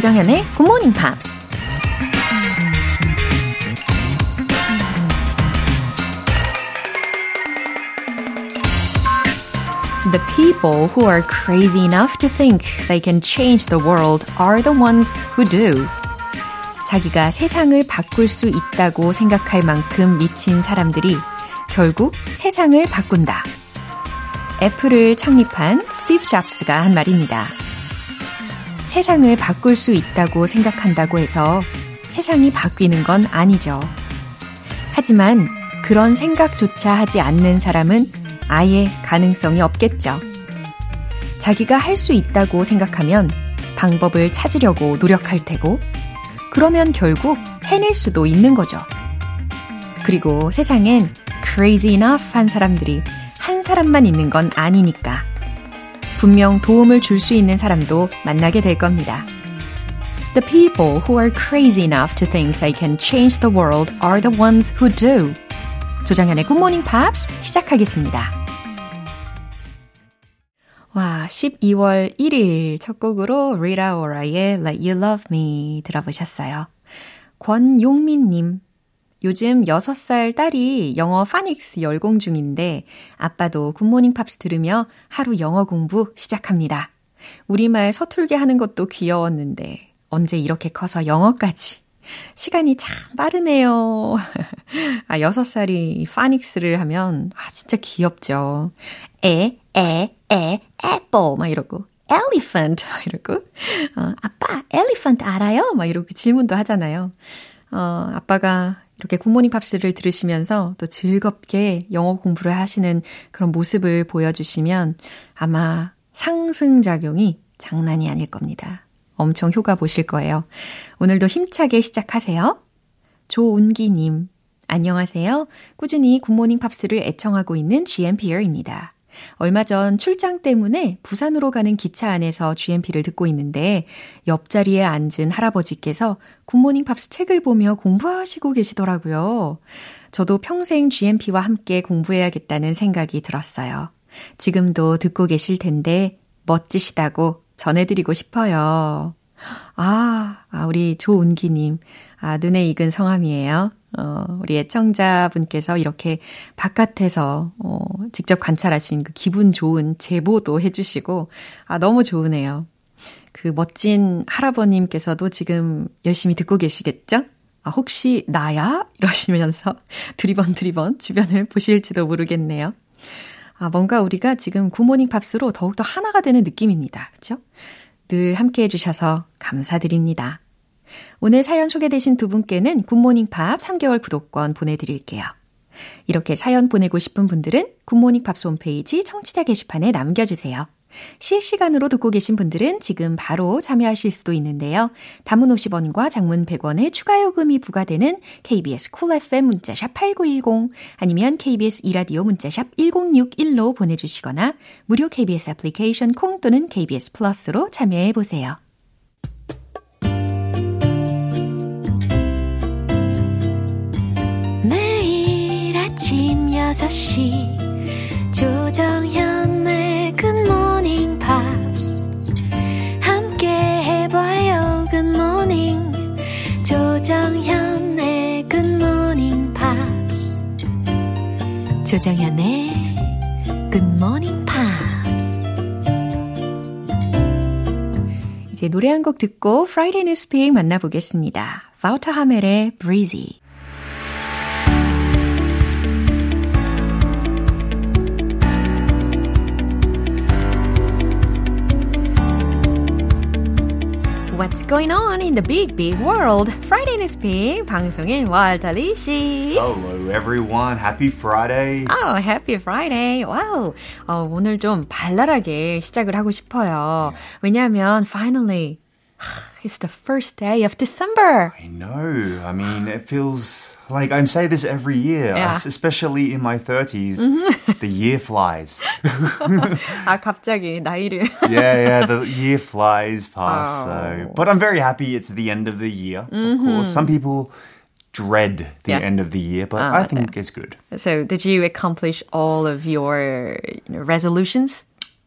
조정현의 굿모닝 팝스. The people who are crazy enough to think they can change the world are the ones who do. 자기가 세상을 바꿀 수 있다고 생각할 만큼 미친 사람들이 결국 세상을 바꾼다. 애플을 창립한 스티브 잡스가 한 말입니다. 세상을 바꿀 수 있다고 생각한다고 해서 세상이 바뀌는 건 아니죠. 하지만 그런 생각조차 하지 않는 사람은 아예 가능성이 없겠죠. 자기가 할 수 있다고 생각하면 방법을 찾으려고 노력할 테고, 그러면 결국 해낼 수도 있는 거죠. 그리고 세상엔 crazy enough 한 사람들이 한 사람만 있는 건 아니니까 분명 도움을 줄 수 있는 사람도 만나게 될 겁니다. The people who are crazy enough to think they can change the world are the ones who do. 조정현의 굿모닝 팝스 시작하겠습니다. 와, 12월 1일 첫 곡으로 리타 오라의 Let You Love Me 들어보셨어요. 권용민님, 요즘 6살 딸이 영어 파닉스 열공 중인데 아빠도 굿모닝 팝스 들으며 하루 영어 공부 시작합니다. 우리말 서툴게 하는 것도 귀여웠는데 언제 이렇게 커서 영어까지. 시간이 참 빠르네요. 아, 6살이 파닉스를 하면 아 진짜 귀엽죠. 애플 막 이러고 엘리펀트 이러고 아빠 엘리펀트 알아요? 막 이러고 질문도 하잖아요. 아빠가 이렇게 굿모닝 팝스를 들으시면서 또 즐겁게 영어 공부를 하시는 그런 모습을 보여주시면 아마 상승작용이 장난이 아닐 겁니다. 엄청 효과 보실 거예요. 오늘도 힘차게 시작하세요. 조운기님, 안녕하세요. 꾸준히 굿모닝 팝스를 애청하고 있는 GMPR입니다. 얼마 전 출장 때문에 부산으로 가는 기차 안에서 GMP를 듣고 있는데 옆자리에 앉은 할아버지께서 굿모닝 팝스 책을 보며 공부하시고 계시더라고요. 저도 평생 GMP와 함께 공부해야겠다는 생각이 들었어요. 지금도 듣고 계실 텐데 멋지시다고 전해드리고 싶어요. 우리 조은기님, 눈에 익은 성함이에요. 우리 애청자분께서 이렇게 바깥에서 직접 관찰하신 그 기분 좋은 제보도 해주시고 너무 좋으네요. 그 멋진 할아버님께서도 지금 열심히 듣고 계시겠죠? 아, 혹시 나야? 이러시면서 두리번 주변을 보실지도 모르겠네요. 뭔가 우리가 지금 굿모닝 팝스로 더욱더 하나가 되는 느낌입니다. 그렇죠? 늘 함께해 주셔서 감사드립니다. 오늘 사연 소개되신 두 분께는 굿모닝 팝 3개월 구독권 보내드릴게요. 이렇게 사연 보내고 싶은 분들은 굿모닝 팝스 홈페이지 청취자 게시판에 남겨주세요. 실시간으로 듣고 계신 분들은 지금 바로 참여하실 수도 있는데요. 단문 50원과 장문 100원의 추가 요금이 부과되는 KBS 쿨 FM 문자샵 8910 아니면 KBS 이라디오 문자샵 1061로 보내주시거나 무료 KBS 애플리케이션 콩 또는 KBS 플러스로 참여해보세요. 매일 아침 6시 조정현의 조정현의 굿모닝 팝스. 조정현의 굿모닝 팝스. 이제 노래 한 곡 듣고 Friday News Pick 만나보겠습니다. Walter Hammer의 Breezy. What's going on in the big, big world? Friday News Pick, 방송인 Walter Lee 씨. Hello everyone, happy Friday. Oh, happy Friday. Wow, 오늘 좀 발랄하게 시작을 하고 싶어요. 왜냐하면 finally, it's the first day of December. I know. I mean, it feels like I say this every year, especially in my 30s. The year flies. 갑자기 나이를. The year flies past. So, but I'm very happy it's the end of the year. Of course, some people dread the end of the year, but I think it's good. So, did you accomplish all of your resolutions?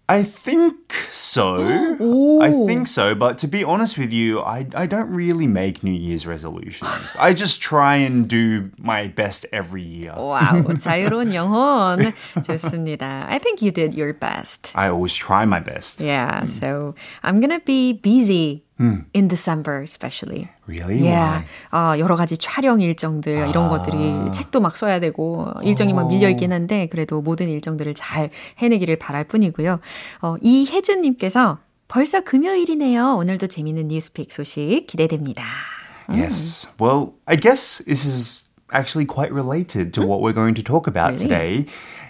I think so. Oh. I think so. But to be honest with you, I don't really make New Year's resolutions. I just try and do my best every year. Wow, 자유로운 영혼. 좋습니다. I think you did your best. I always try my best. Yeah, so I'm going to be busy. In December especially. Really? Yeah. Why? 여러 가지 촬영 일정들 이런 것들이 책도 막 써야 되고 일정이 막 밀려있긴 한데 그래도 모든 일정들을 잘 해내기를 바랄 뿐이고요. 이혜준님께서 벌써 금요일이네요. 오늘도 재미있는 뉴스픽 소식 기대됩니다. Yes. Well, I guess this is actually quite related to what we're going to talk about really? Today.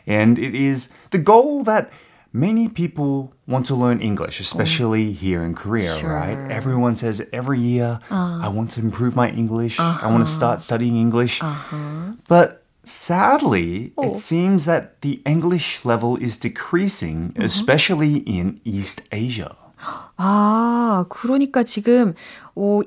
And it is the goal that many people want to learn English, especially here in Korea, sure. right? Everyone says every year, I want to improve my English. I want to start studying English. But sadly, it seems that the English level is decreasing, especially in East Asia. 아, 그러니까 지금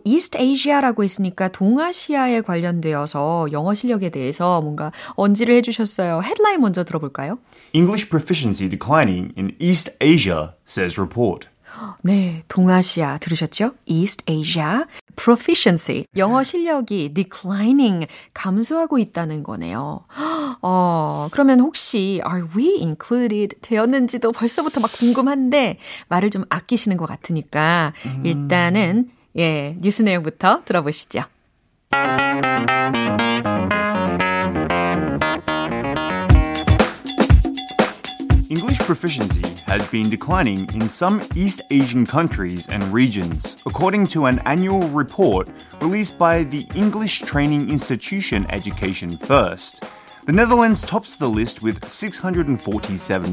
East Asia라고 있으니까 동아시아에 관련되어서 영어 실력에 대해서 뭔가 언지를 해주셨어요. 헤드라인 먼저 들어볼까요? English proficiency declining in East Asia, says report. 네, 동아시아 들으셨죠? East Asia. Proficiency, 영어 실력이 declining, 감소하고 있다는 거네요. 그러면 혹시 are we included 되었는지도 벌써부터 막 궁금한데 말을 좀 아끼시는 것 같으니까 일단은 예, 뉴스 내용부터 들어보시죠. English proficiency has been declining in some East Asian countries and regions, according to an annual report released by the English training institution Education First. The Netherlands tops the list with 647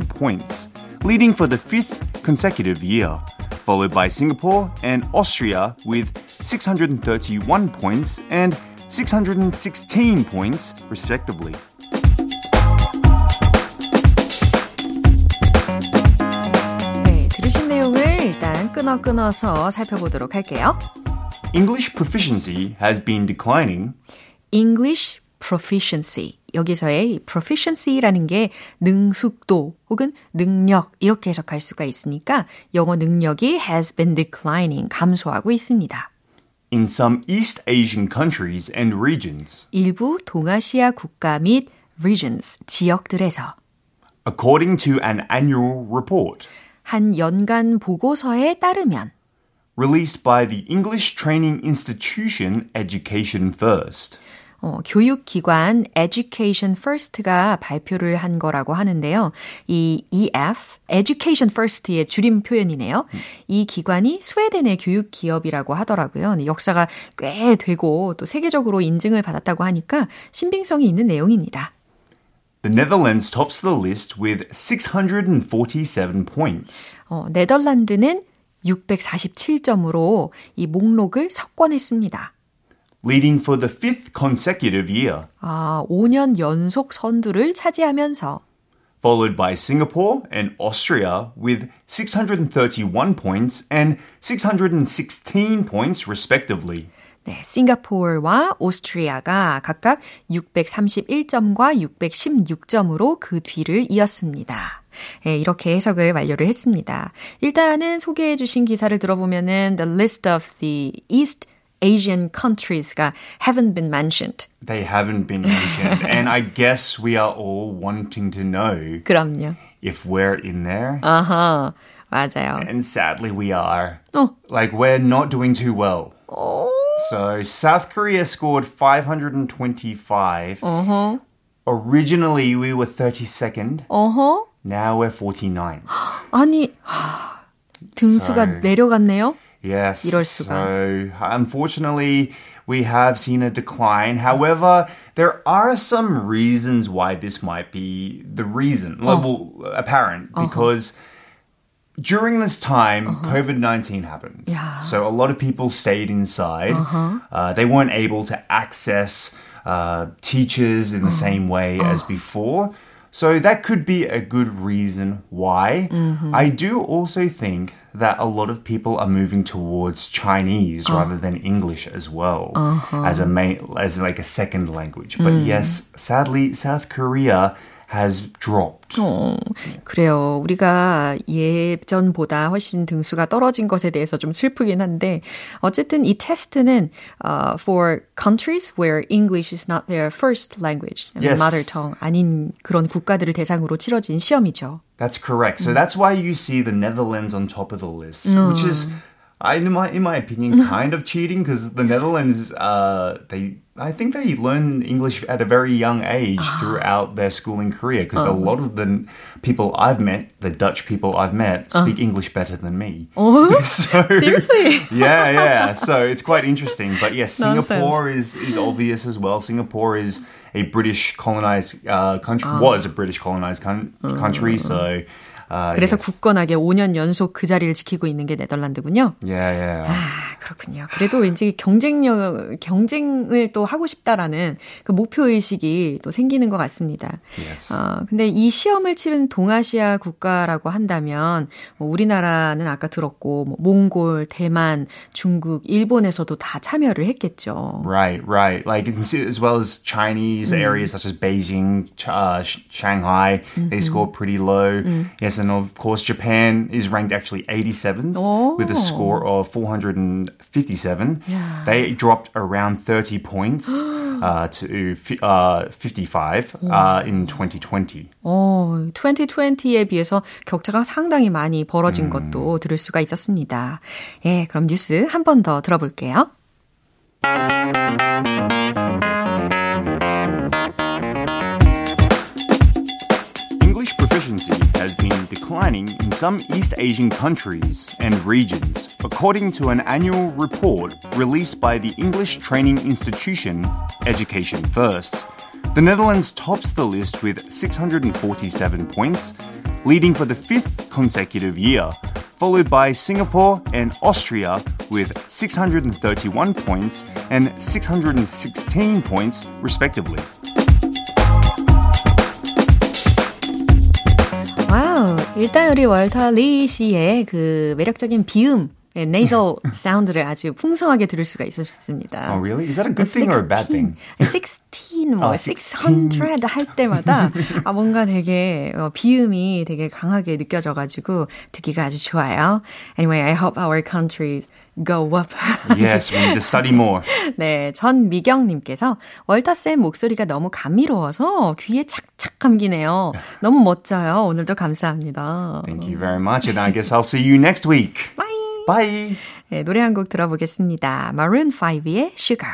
points, leading for the fifth consecutive year, followed by Singapore and Austria with 631 points and 616 points, respectively. 끊어서 살펴보도록 할게요. English proficiency has been declining. English proficiency. 여기서의 proficiency라는 게 능숙도 혹은 능력 이렇게 해석할 수가 있으니까 영어 능력이 has been declining, 감소하고 있습니다. In some East Asian countries and regions. 일부 동아시아 국가 및 regions, 지역들에서. According to an annual report. 한 연간 보고서에 따르면 Released by the English Training Institution Education First. 교육기관 Education First가 발표를 한 거라고 하는데요. 이 EF, Education First의 줄임 표현이네요. 이 기관이 스웨덴의 교육기업이라고 하더라고요. 역사가 꽤 되고 또 세계적으로 인증을 받았다고 하니까 신빙성이 있는 내용입니다. The Netherlands tops the list with 647 points. 네덜란드는 647점으로 이 목록을 석권했습니다. Leading for the fifth consecutive year. 아, 5년 연속 선두를 차지하면서. Followed by Singapore and Austria with 631 points and 616 points respectively. 네, 싱가포르와 오스트리아가 각각 631점과 616점으로 그 뒤를 이었습니다. 네, 이렇게 해석을 완료를 했습니다. 일단은 소개해 주신 기사를 들어보면은 The list of the East Asian countries가 haven't been mentioned. They haven't been mentioned. And I guess we are all wanting to know 그럼요. If we're in there. Uh-huh. 맞아요. And sadly we are. Like we're not doing too well. So, South Korea scored 525. Originally, we were 32nd. Now we're 49. 아니, 등수가 내려갔네요. Yes. 이럴 수가. So, unfortunately, we have seen a decline. However, there are some reasons why this might be the reason, apparent, because... During this time, COVID-19 happened. Yeah. So a lot of people stayed inside. They weren't able to access teachers in the same way as before. So that could be a good reason why. I do also think that a lot of people are moving towards Chinese rather than English as well as a second language. But yes, sadly, South Korea... has dropped. 그래요. 우리가 예전보다 훨씬 등수가 떨어진 것에 대해서 좀 슬프긴 한데 어쨌든 이 테스트는 for countries where English is not their first language, yes. mother tongue 아닌 그런 국가들을 대상으로 치러진 시험이죠. That's correct. So that's why you see the Netherlands on top of the list, which is, in my opinion, kind of cheating because the Netherlands, I think they learn English at a very young age throughout their schooling career because a lot of the people I've met, the Dutch people I've met, speak English better than me. Oh, so, seriously? Yeah. So it's quite interesting. But yes, Singapore is obvious as well. Singapore is a British colonized country, was a British colonized country, so... 그래서 yes. 굳건하게 5년 연속 그 자리를 지키고 있는 게 네덜란드군요. Yeah. 아, 그렇군요. 그래도 왠지 경쟁을 또 하고 싶다라는 그 목표의식이 또 생기는 것 같습니다. Yes. 근데 이 시험을 치른 동아시아 국가라고 한다면 뭐 우리나라는 아까 들었고 뭐 몽골, 대만, 중국, 일본에서도 다 참여를 했겠죠. Right. Like as well as Chinese areas such as Beijing, Shanghai, they score pretty low. Yes. And of course, Japan is ranked actually 87th with a score of 457. Yeah. They dropped around 30 points to 55 in 2020. 2020에 비해서 격차가 상당히 많이 벌어진 것도 들을 수가 있었습니다. 예, 그럼 뉴스 한 번 더 들어볼게요. Has been declining in some East Asian countries and regions, according to an annual report released by the English training institution Education First. The Netherlands tops the list with 647 points, leading for the fifth consecutive year, followed by Singapore and Austria with 631 points and 616 points, respectively. 일단 우리 월터 리 씨의 그 매력적인 비음, nasal 사운드를 아주 풍성하게 들을 수가 있었습니다. Oh, really? Is that a good thing or a bad thing? 16, 뭐 600 할 때마다 뭔가 되게 비음이 되게 강하게 느껴져가지고 듣기가 아주 좋아요. Anyway, I hope our country go up. Yes, we need to study more. 네, 전미경님께서 월터쌤 목소리가 너무 감미로워서 귀에 착착 감기네요. 너무 멋져요. 오늘도 감사합니다. Thank you very much, and I guess I'll see you next week. Bye. Bye. 네, 노래 한 곡 들어보겠습니다. Maroon 5의 Sugar.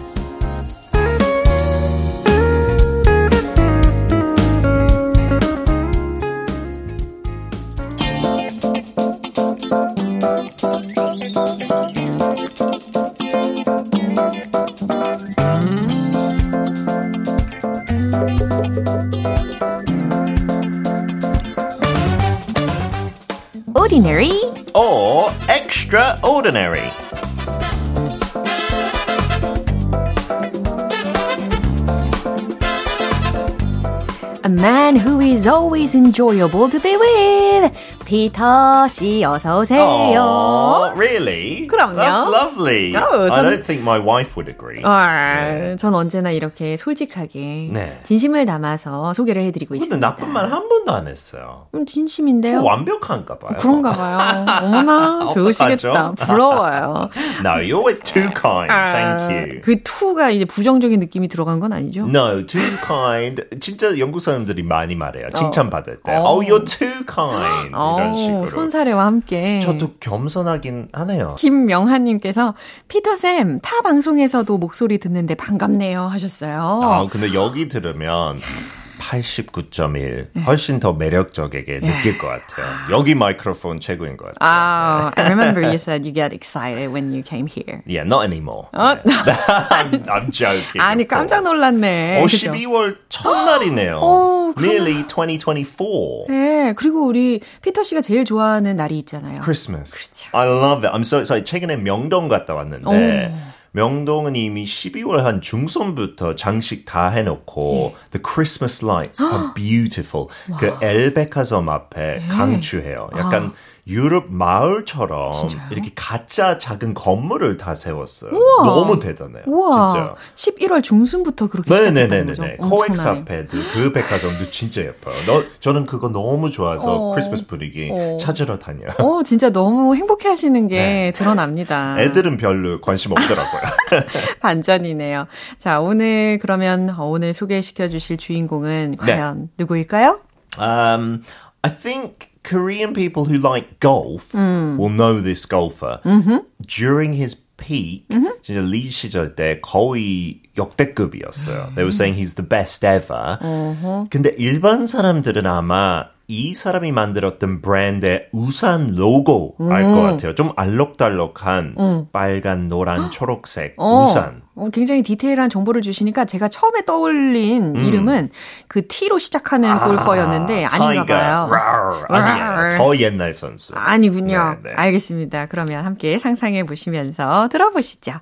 Ordinary or extraordinary. A man who is always enjoyable to be with. Peter 씨, 어서 오세요. Oh, really? 그럼요. That's lovely. I don't think my wife would agree. 네. 전 언제나 이렇게 솔직하게 네. 진심을 담아서 소개를 해드리고 있습니다. 근데 나쁜 말 한 번도 안 했어요. 진심인데요. 저 완벽한가 봐요. 그런가 봐요. 어머나, 좋으시겠다. 부러워요. No, you're always too kind. Thank you. 그 too가 이제 부정적인 느낌이 들어간 건 아니죠? No, too kind. 진짜 영국 사람들이 많이 말해요. 칭찬받을 때. Oh, you're too kind. 이런 식으로. 손사래와 함께. 저도 겸손하긴 하네요. 김명하님께서 피터쌤, 타 방송에서도 목소리 듣는데 반갑네요 하셨어요. 아, 근데 여기 들으면 89.1 훨씬 더 매력적이게 느낄 것 같아요. 여기 마이크로폰 최고인 것 같아요. I remember you said you get excited when you came here. Yeah, not anymore. Oh. I'm joking. 아니 깜짝 놀랐네. 12월 첫날이네요. 오, Nearly 2024. 네, 그리고 우리 피터 씨가 제일 좋아하는 날이 있잖아요. Christmas. 그렇죠. I love it. I'm so excited. 최근에 명동 갔다 왔는데 오. 명동은 이미 12월 한 중순부터 장식 다 해놓고 예. The Christmas lights are beautiful. 와. 그 엘백화점 앞에 예. 강추해요. 약간 유럽 마을처럼 진짜요? 이렇게 가짜 작은 건물을 다 세웠어요. 우와. 너무 대단해요. 우와. 진짜. 11월 중순부터 그렇게 시작했다는 거죠? 네네네. 코엑스 앞에도 그 백화점도 진짜 예뻐요. 저는 그거 너무 좋아서 크리스마스 분위기 찾으러 다녀요. 진짜 너무 행복해하시는 게 네. 드러납니다. 애들은 별로 관심 없더라고요. 반전이네요. 자, 오늘 그러면 오늘 소개시켜 주실 주인공은 과연 네. 누구일까요? I think Korean people who like golf will know this golfer. Mm-hmm. During his peak, 진짜 리 시절 때 거의 역대급이었어요. They were saying he's the best ever. 근데 일반 사람들은 아마 이 사람이 만들었던 브랜드의 우산 로고 알 것 같아요. 좀 알록달록한 빨간, 노란, 초록색 우산. 굉장히 디테일한 정보를 주시니까 제가 처음에 떠올린 이름은 그 T로 시작하는 골퍼였는데 아닌가 봐요. 아니에요. 더 옛날 선수. 아니군요. 네, 네. 알겠습니다. 그러면 함께 상상해 보시면서 들어보시죠.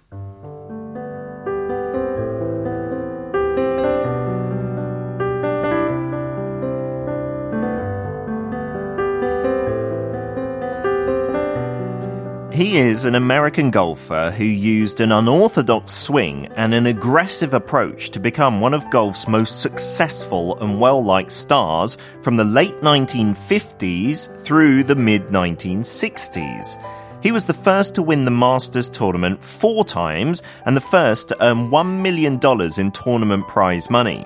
He is an American golfer who used an unorthodox swing and an aggressive approach to become one of golf's most successful and well-liked stars from the late 1950s through the mid-1960s. He was the first to win the Masters tournament 4 times and the first to earn $1 million in tournament prize money.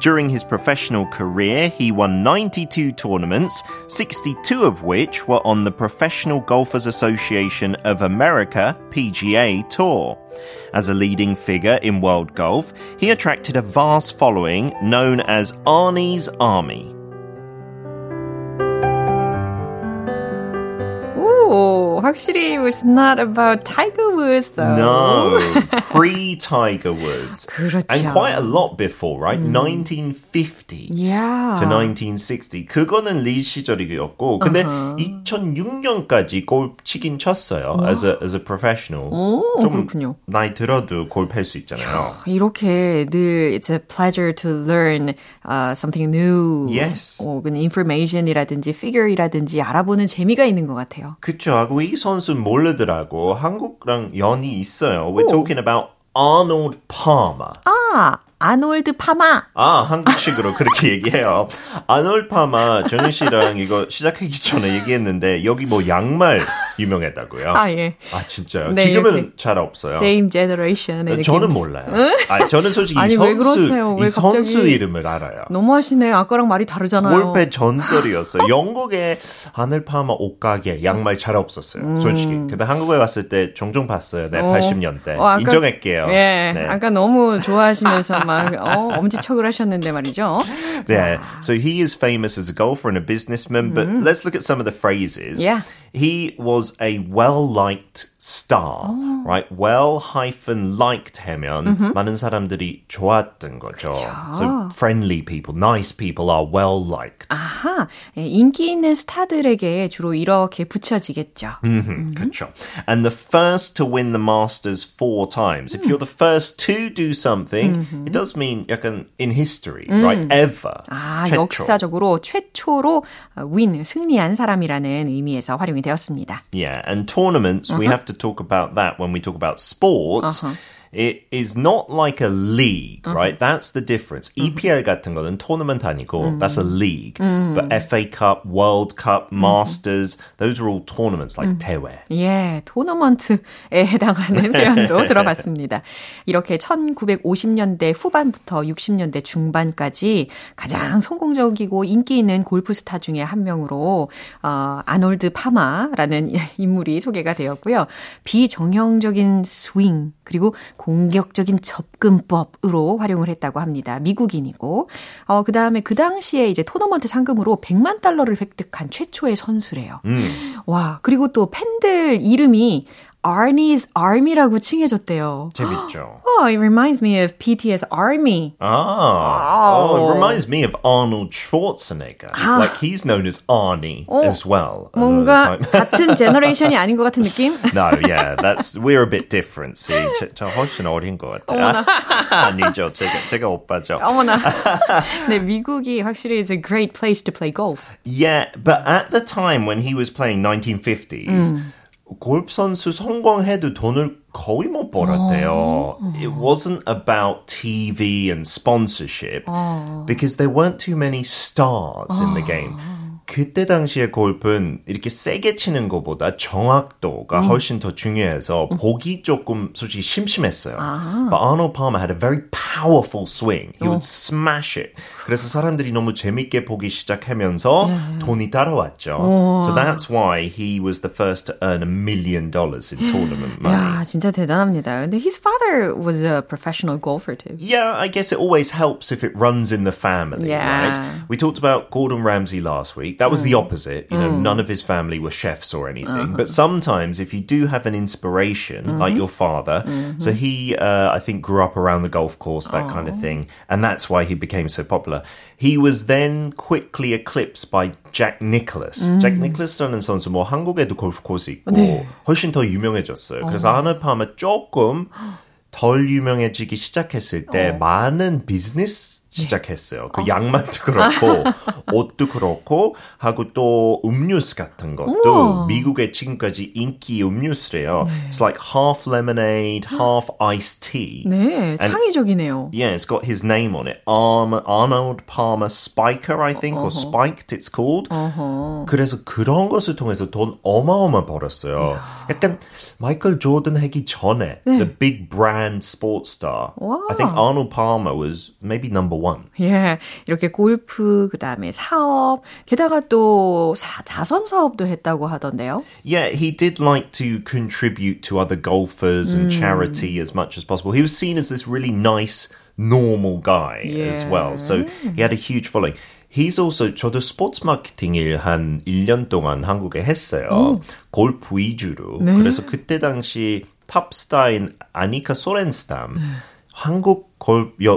During his professional career, he won 92 tournaments, 62 of which were on the Professional Golfers Association of America (PGA) Tour. As a leading figure in world golf, he attracted a vast following known as Arnie's Army. 확실히 it was not about Tiger Woods though. No, pre-Tiger Woods. 그렇죠. And quite a lot before, right? 1950 yeah. to 1960. 그거는 리 시절이었고 근데 2006년까지 골프 치긴 쳤어요. As a professional. 좀 그렇군요. 나이 들어도 골프 할 수 있잖아요. 이렇게 늘 it's a pleasure to learn something new. Yes. information이라든지 figure이라든지 알아보는 재미가 있는 것 같아요. 그렇죠. 하고 이 선수 모르더라고. 한국랑 연이 있어요. We're talking about Arnold Palmer. 아놀드 파마. 한국식으로 그렇게 얘기해요. 아놀드 파마, 정윤 씨랑 이거 시작하기 전에 얘기했는데 여기 뭐 양말 유명했다고요? 예. 진짜요? 네, 지금은 이렇게. 잘 없어요. Same generation의 저는 느낌. 몰라요. 저는 솔직히 이 선수 이름을 알아요. 너무하시네요. 아까랑 말이 다르잖아요. 골프 전설이었어요. 영국의 아놀드 파마 옷가게 양말 잘 없었어요. 솔직히. 근데 한국에 왔을 때 종종 봤어요. 네, 80년대. 아까, 인정할게요. 예, 네. 아까 너무 좋아하시면서 엄지척을 하셨는데 말이죠. Yeah. So he is famous as a golfer and a businessman, but let's look at some of the phrases. Yeah. He was a well-liked star, right? Well-liked 하면 많은 사람들이 좋았던 거죠. 그쵸. So friendly people, nice people are well-liked. 아하, 인기 있는 스타들에게 주로 이렇게 붙여지겠죠. 그렇죠. And the first to win the Masters 4 times. If you're the first to do something, it does mean 약간 in history, right? Ever. 최초. 역사적으로 최초로 win, 승리한 사람이라는 의미에서 활용이 되었습니다. Yeah, and tournaments, we have to talk about that when we talk about sports. It is not like a league, right? That's the difference. EPL 같은 거는 토너먼트 아니고 that's a league. But FA Cup, World Cup, Masters, those are all tournaments like 대회. 예, 토너먼트에 해당하는 표현도 들어봤습니다. 이렇게 1950년대 후반부터 60년대 중반까지 가장 성공적이고 인기 있는 골프 스타 중에 한 명으로 아놀드 파마라는 인물이 소개가 되었고요. 비정형적인 스윙 그리고 공격적인 접근법으로 활용을 했다고 합니다. 미국인이고. 그다음에 그 당시에 이제 토너먼트 상금으로 100만 달러를 획득한 최초의 선수래요. 와, 그리고 또 팬들 이름이 Arnie's Army라고 칭해졌대요. 재밌죠. Oh, it reminds me of BTS Army. Ah, oh, it reminds me of Arnold Schwarzenegger. 아. Like he's known as Arnie as well. 뭔가 같은 제너레이션이 아닌 것 같은 느낌? No, yeah, we're a bit different. See, 저 훨씬 어린 것 같아요. 어머나. 아니죠, 제가 오빠죠. 어머나. 네, 미국이 확실히 is a great place to play golf. Yeah, but at the time when he was playing 1950s. 골프 선수 성공해도 돈을 거의 못 벌었대요. It wasn't about TV and sponsorship because there weren't too many stars in the game. 그때 당시에 골프는 이렇게 세게 치는 것보다 정확도가 훨씬 더 중요해서 보기 조금 솔직히 심심했어요. But Arnold Palmer had a very powerful swing. He would smash it. 그래서 사람들이 너무 재밌게 보기 시작하면서 돈이 따라왔죠. So that's why he was the first to earn $1 million in tournament money. 야, 진짜 대단합니다. 근데 his father was a professional golfer too. Yeah, I guess it always helps if it runs in the family, yeah. right? We talked about Gordon Ramsay last week. That was the opposite. You know, none of his family were chefs or anything. But sometimes if you do have an inspiration, like your father, so he, I think, grew up around the golf course, that kind of thing. And that's why he became so popular. He was then quickly eclipsed by Jack Nicklaus. Jack Nicklaus라는 선수, 뭐 한국에도 골프 코스 있고 네. 훨씬 더 유명해졌어요. 그래서 아놀드 파머 조금 덜 유명해지기 시작했을 때 많은 비즈니스 시작했어요. 그 양말도 그렇고 옷도 그렇고 하고 또 음료수 같은 것도 미국에 지금까지 인기 음료수래요. 네. It's like half lemonade, half iced tea. 네, 창의적이네요. And, yeah, it's got his name on it. Arnold Palmer Spiker, I think, or Spiked it's called. 그래서 그런 것을 통해서 돈 어마어마 벌었어요. 약간 마이클 조던 하기 전에 네. The big brand sports star. 와. I think Arnold Palmer was maybe number one. 예, 이렇게 골프 그다음에 사업 게다가 또 자선 사업도 했다고 하던데요. Yeah, he did like to contribute to other golfers and charity as much as possible. He was seen as this really nice, normal guy as well. So he had a huge following. He's also, 저도 스포츠 마케팅 일 한 1년 동안 한국에 했어요. 골프 위주로. 네. 그래서 그때 당시 탑스타인 아니카 소렌스탐 한국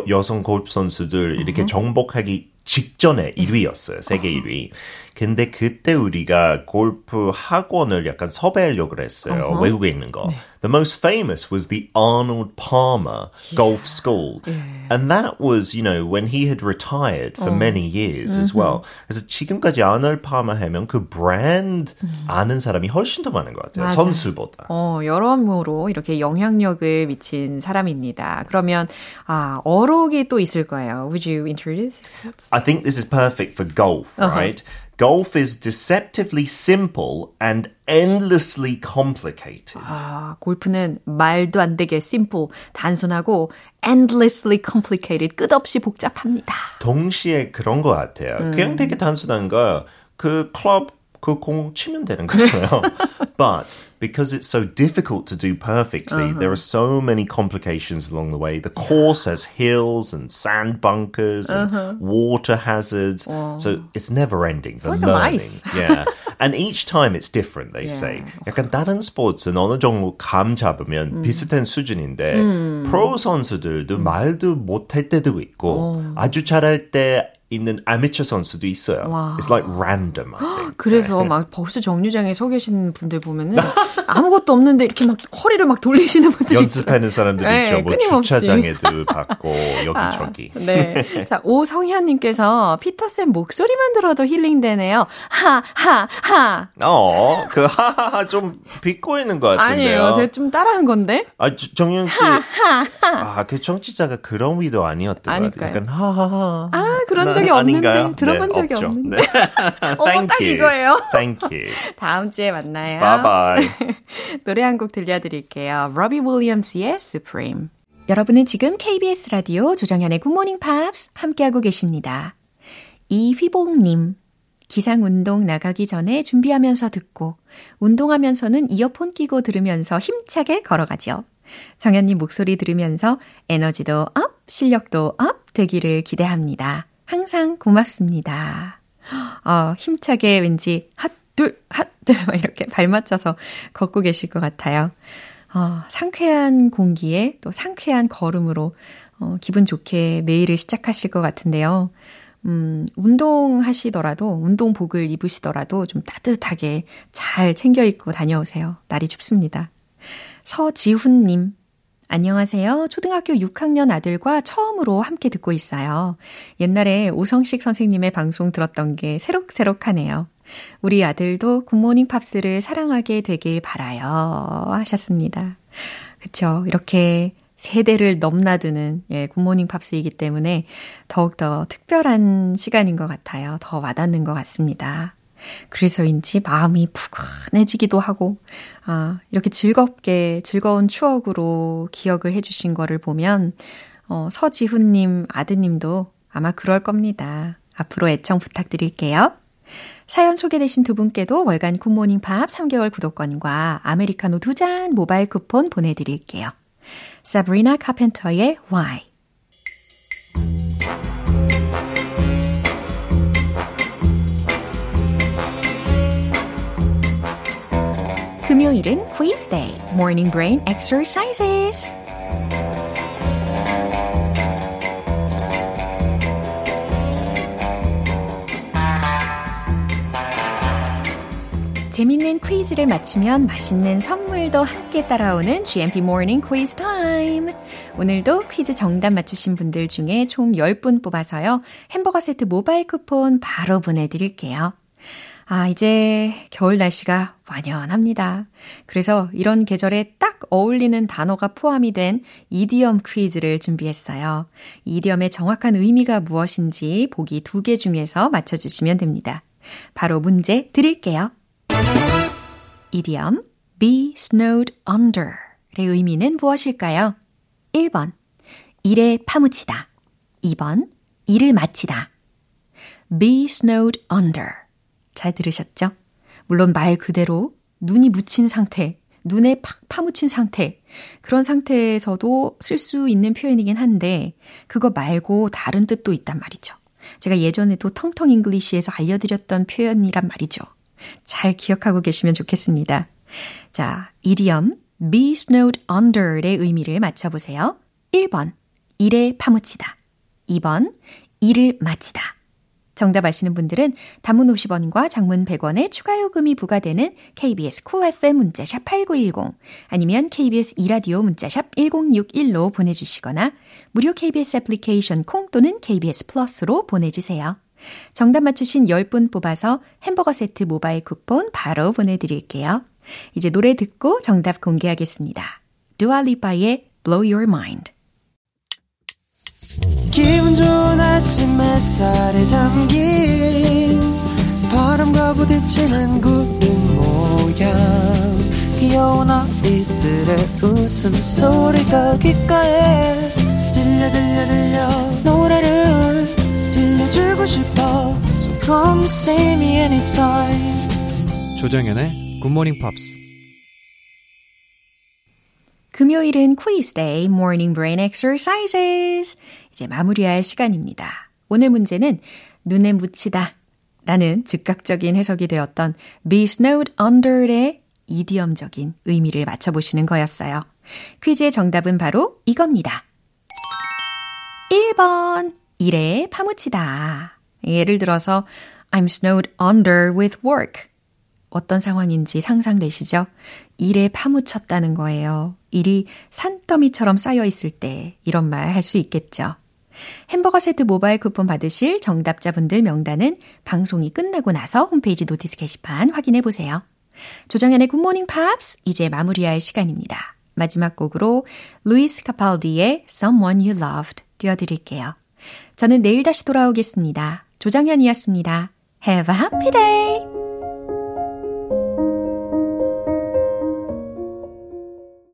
여성 골프 선수들 이렇게 정복하기 직전에 1위였어요. 세계 1위. 근데 그때 우리가 골프 학원을 약간 섭외하려고 했어요. 외국에 있는 거. 네. The most famous was the Arnold Palmer Golf School. Yeah. And that was, you know, when he had retired for many years as well. 그래서 지금까지 아놀드 파머 하면 그 브랜드 아는 사람이 훨씬 더 많은 것 같아요. 맞아. 선수보다. 여러모로 이렇게 영향력을 미친 사람입니다. 그러면 어록이 또 있을 거예요. Would you introduce? I think this is perfect for golf, right? Golf is deceptively simple and endlessly complicated. 골프는 말도 안 되게 simple, 단순하고 endlessly complicated, 끝없이 복잡합니다. 동시에 그런 것 같아요. 그냥 되게 단순한 거, 그 클럽, 그 공 치면 되는 거잖아요. But because it's so difficult to do perfectly, there are so many complications along the way. The course has hills and sand bunkers and water hazards. So it's never ending. It's like learning. A life. yeah. And each time it's different, they say. 약간 다른 스포츠는 어느 정도 감 잡으면 비슷한 수준인데 프로 선수들도 말도 못할 때도 있고 아주 잘할 때 있는 아마추어 선수도 있어요. 와. It's like random, I think. 그래서 막 버스 정류장에 서 계신 분들 보면은 아무것도 없는데 이렇게 막 허리를 막 돌리시는 분들이 연습하는 사람들이 네, 있죠. 뭐 주차장에도 받고 여기저기. 네. 자, 오성현 님께서 피터쌤 목소리만 들어도 힐링되네요. 하하하. 그 하하하 좀 비꼬이는 것 같은데요. 아니에요. 제가 좀 따라한 건데. 정윤 씨. 그 청취자가 그런 의도 아니었던 것 같아요. 약간 하하하. 그런 적이 없는데 아닌가요? 들어본 네, 적이 없죠. 없는데. 네. 딱 이거예요. Thank you. 다음 주에 만나요. Bye bye. 노래 한 곡 들려드릴게요. 로비 윌리엄스의 Supreme. 여러분은 지금 KBS 라디오 조정현의 Good Morning Pops 함께하고 계십니다. 이휘봉님. 기상운동 나가기 전에 준비하면서 듣고 운동하면서는 이어폰 끼고 들으면서 힘차게 걸어가죠. 정연님 목소리 들으면서 에너지도 업, 실력도 업 되기를 기대합니다. 항상 고맙습니다. 힘차게 왠지 핫둘, 핫둘 이렇게 발 맞춰서 걷고 계실 것 같아요. 상쾌한 공기에 또 상쾌한 걸음으로 기분 좋게 매일을 시작하실 것 같은데요. 운동하시더라도, 운동복을 입으시더라도 좀 따뜻하게 잘 챙겨 입고 다녀오세요. 날이 춥습니다. 서지훈님, 안녕하세요. 초등학교 6학년 아들과 처음으로 함께 듣고 있어요. 옛날에 오성식 선생님의 방송 들었던 게 새록새록하네요. 우리 아들도 굿모닝 팝스를 사랑하게 되길 바라요. 하셨습니다. 그쵸. 이렇게 세대를 넘나드는 굿모닝 팝스이기 때문에 더욱더 특별한 시간인 것 같아요. 더 와닿는 것 같습니다. 그래서인지 마음이 푸근해지기도 하고 이렇게 즐겁게 즐거운 추억으로 기억을 해주신 거를 보면 서지훈님 아드님도 아마 그럴 겁니다. 앞으로 애청 부탁드릴게요. 사연 소개되신 두 분께도 월간 굿모닝 팝 3개월 구독권과 아메리카노 2잔 모바일 쿠폰 보내드릴게요. 사브리나 카펜터의 Why. 금요일은 퀴즈 데이, 모닝 브레인 엑서사이즈스. 재밌는 퀴즈를 맞추면 맛있는 선물도 함께 따라오는 GMP 모닝 퀴즈 타임. 오늘도 퀴즈 정답 맞추신 분들 중에 총 10분 뽑아서요. 햄버거 세트 모바일 쿠폰 바로 보내드릴게요. 이제 겨울 날씨가 완연합니다. 그래서 이런 계절에 딱 어울리는 단어가 포함이 된 이디엄 퀴즈를 준비했어요. 이디엄의 정확한 의미가 무엇인지 보기 2개 중에서 맞춰주시면 됩니다. 바로 문제 드릴게요. 이디엄 be snowed under의 의미는 무엇일까요? 1번 일에 파묻히다, 2번 일을 마치다. be snowed under, 잘 들으셨죠? 물론 말 그대로 눈이 묻힌 상태, 눈에 팍 파묻힌 상태, 그런 상태에서도 쓸 수 있는 표현이긴 한데 그거 말고 다른 뜻도 있단 말이죠. 제가 예전에도 텅텅 잉글리시에서 알려드렸던 표현이란 말이죠. 잘 기억하고 계시면 좋겠습니다. 자, 이디엄 be snowed under의 의미를 맞춰보세요. 1번, 일에 파묻히다. 2번, 일을 마치다. 정답 아시는 분들은 단문 50원과 장문 100원의 추가 요금이 부과되는 KBS 쿨 FM 문자샵 8910 아니면 KBS 2라디오 문자샵 1061로 보내주시거나 무료 KBS 애플리케이션 콩 또는 KBS 플러스로 보내주세요. 정답 맞추신 10분 뽑아서 햄버거 세트 모바일 쿠폰 바로 보내드릴게요. 이제 노래 듣고 정답 공개하겠습니다. 두아리파의 Blow Your Mind. 기분 좋은 아침 햇살에 담긴 바람과 부딪히는 구름 모양 귀여운 아이들의 웃음소리가 귓가에 들려 노래를 들려주고 싶어 So come see me anytime. 조정연의 굿모닝 팝스. 금요일은 퀴즈 데이 모닝 브레인 엑서사이즈스. 이제 마무리할 시간입니다. 오늘 문제는 눈에 묻히다 라는 즉각적인 해석이 되었던 be snowed under의 이디엄적인 의미를 맞춰보시는 거였어요. 퀴즈의 정답은 바로 이겁니다. 1번, 일에 파묻히다. 예를 들어서 I'm snowed under with work. 어떤 상황인지 상상되시죠? 일에 파묻혔다는 거예요. 일이 산더미처럼 쌓여있을 때 이런 말 할 수 있겠죠. 햄버거 세트 모바일 쿠폰 받으실 정답자분들 명단은 방송이 끝나고 나서 홈페이지 노티스 게시판 확인해보세요. 조정현의 굿모닝 팝스 이제 마무리할 시간입니다. 마지막 곡으로 루이스 카팔디의 Someone You Loved 띄워드릴게요. 저는 내일 다시 돌아오겠습니다. 조정현이었습니다. Have a happy day!